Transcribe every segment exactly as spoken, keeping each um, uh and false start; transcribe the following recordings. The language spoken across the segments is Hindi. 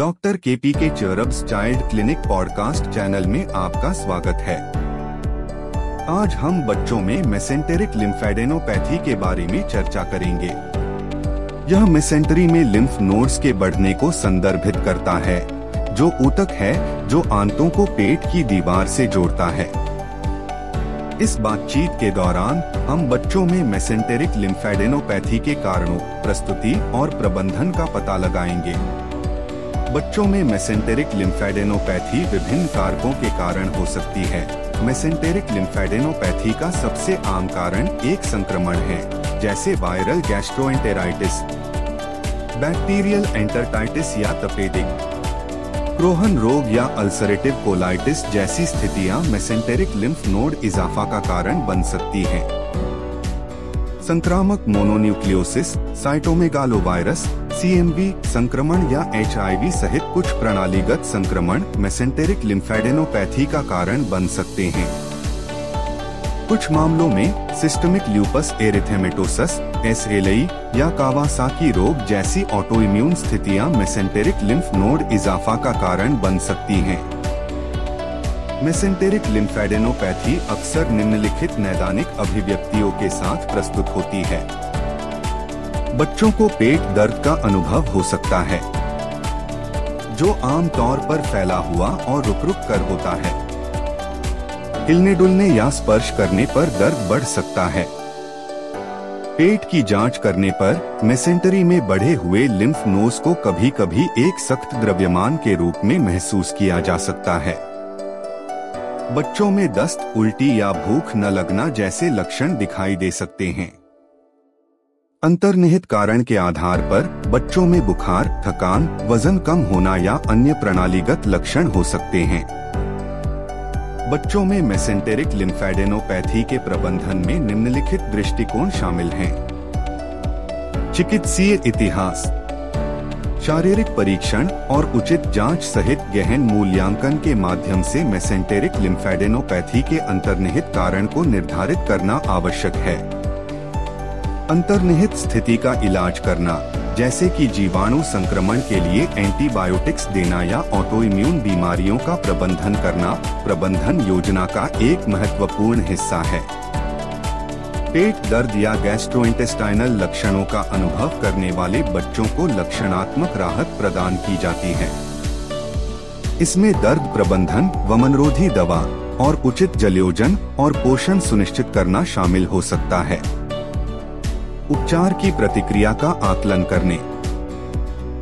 Doctor K P K Cherubs child clinic podcast channel में आपका स्वागत है। आज हम बच्चों में मेसेंटेरिक लिम्फैडेनोपैथी के बारे में चर्चा करेंगे। यह मेसेंटरी में लिम्फ नोड्स के बढ़ने को संदर्भित करता है, जो ऊतक है जो आंतों को पेट की दीवार से जोड़ता है। इस बातचीत के दौरान हम बच्चों में मेसेंटेरिक लिम्फैडेनोपैथी के कारणों, प्रस्तुति और प्रबंधन का पता लगाएंगे। बच्चों में मेसेंटेरिक लिम्फैडेनोपैथी विभिन्न कारकों के कारण हो सकती है। मेसेंटेरिक लिम्फैडेनोपैथी का सबसे आम कारण एक संक्रमण है, जैसे वायरल गैस्ट्रोएंटेराइटिस, बैक्टीरियल एंटराइटिस या तपेदिक, क्रोहन रोग या अल्सरेटिव कोलाइटिस जैसी स्थितियां मेसेंटेरिक लिम्फ नोड इजाफा का कारण बन सकती है। संक्रामक mononucleosis, cytomegalovirus, C M V संक्रमण या एच आई वी सहित कुछ प्रणालीगत संक्रमण मेसेंटेरिक लिम्फैडेनोपैथी का कारण बन सकते हैं। कुछ मामलों में systemic lupus erythematosus, S L E या कावासा की रोग जैसी ऑटोइम्यून स्थितियां मेसेंटेरिक लिम्फ नोड इजाफा का कारण बन सकती हैं। मेसेंटेरिक लिम्फैडेनोपैथी अक्सर निम्नलिखित नैदानिक अभिव्यक्तियों के साथ प्रस्तुत होती है। बच्चों को पेट दर्द का अनुभव हो सकता है, जो आमतौर पर फैला हुआ और रुक-रुक कर होता है। हिलने-डुलने या स्पर्श करने पर दर्द बढ़ सकता है। पेट की जांच करने पर मेसेंटरी में बढ़े हुए लिम्फ नोड्स को कभी-कभी एक सख्त द्रव्यमान के रूप में महसूस किया जा सकता है। बच्चों में दस्त, उल्टी या भूख न लगना जैसे लक्षण दिखाई दे सकते हैं। अंतर्निहित कारण के आधार पर बच्चों में बुखार, थकान, वजन कम होना या अन्य प्रणालीगत लक्षण हो सकते हैं। बच्चों में मेसेंटेरिक लिम्फैडेनोपैथी के प्रबंधन में निम्नलिखित दृष्टिकोण शामिल हैं: चिकित्सीय इतिहास, शारीरिक परीक्षण और उचित जांच सहित गहन मूल्यांकन के माध्यम से मेसेंटेरिक लिम्फैडेनोपैथी के अंतर्निहित कारण को निर्धारित करना आवश्यक है। अंतर्निहित स्थिति का इलाज करना, जैसे कि जीवाणु संक्रमण के लिए एंटीबायोटिक्स देना या ऑटोइम्यून बीमारियों का प्रबंधन करना, प्रबंधन योजना का एक महत्वपूर्ण हिस्सा है। पेट दर्द या गैस्ट्रोइंटेस्टाइनल लक्षणों का अनुभव करने वाले बच्चों को लक्षणात्मक राहत प्रदान की जाती है। इसमें दर्द प्रबंधन, वमनरोधी दवा और उचित जलयोजन और पोषण सुनिश्चित करना शामिल हो सकता है। उपचार की प्रतिक्रिया का आकलन करने,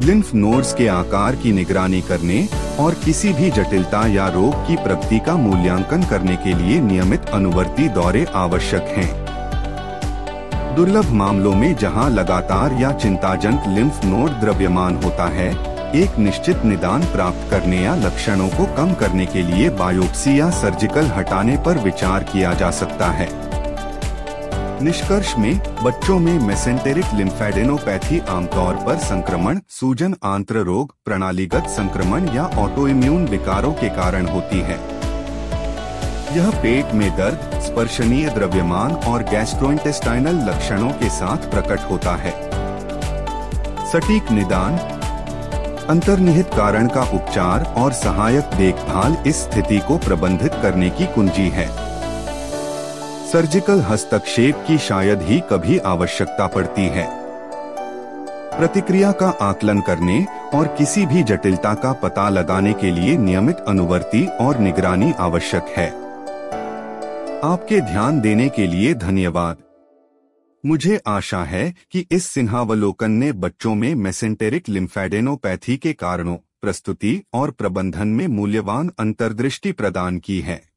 लिम्फ नोड्स के आकार की निगरानी करने और किसी भी जटिलता या रोग की प्रगति का मूल्यांकन करने के लिए नियमित अनुवर्ती दौरे आवश्यक हैं। दुर्लभ मामलों में जहां लगातार या चिंताजनक लिम्फ नोड द्रव्यमान होता है, एक निश्चित निदान प्राप्त करने या लक्षणों को कम करने के लिए बायोप्सी या सर्जिकल हटाने पर विचार किया जा सकता है। निष्कर्ष में, बच्चों में मेसेंटेरिक लिम्फैडेनोपैथी आमतौर पर संक्रमण, सूजन, आंत्र रोग, प्रणालीगत संक्रमण या ऑटोइम्यून विकारों के कारण होती है। यह पेट में दर्द, स्पर्शनीय द्रव्यमान और गैस्ट्रोइंटेस्टाइनल लक्षणों के साथ प्रकट होता है। सटीक निदान, अंतर्निहित कारण का उपचार और सहायक देखभाल इस स्थिति को प्रबंधित करने की कुंजी है। सर्जिकल हस्तक्षेप की शायद ही कभी आवश्यकता पड़ती है। प्रतिक्रिया का आकलन करने और किसी भी जटिलता का पता लगाने के लिए नियमित अनुवर्ती और निगरानी आवश्यक है। आपके ध्यान देने के लिए धन्यवाद। मुझे आशा है कि इस सिंहावलोकन ने बच्चों में मेसेंटेरिक लिम्फैडेनोपैथी के कारणों, प्रस्तुति और प्रबंधन में मूल्यवान अंतर्दृष्टि प्रदान की है।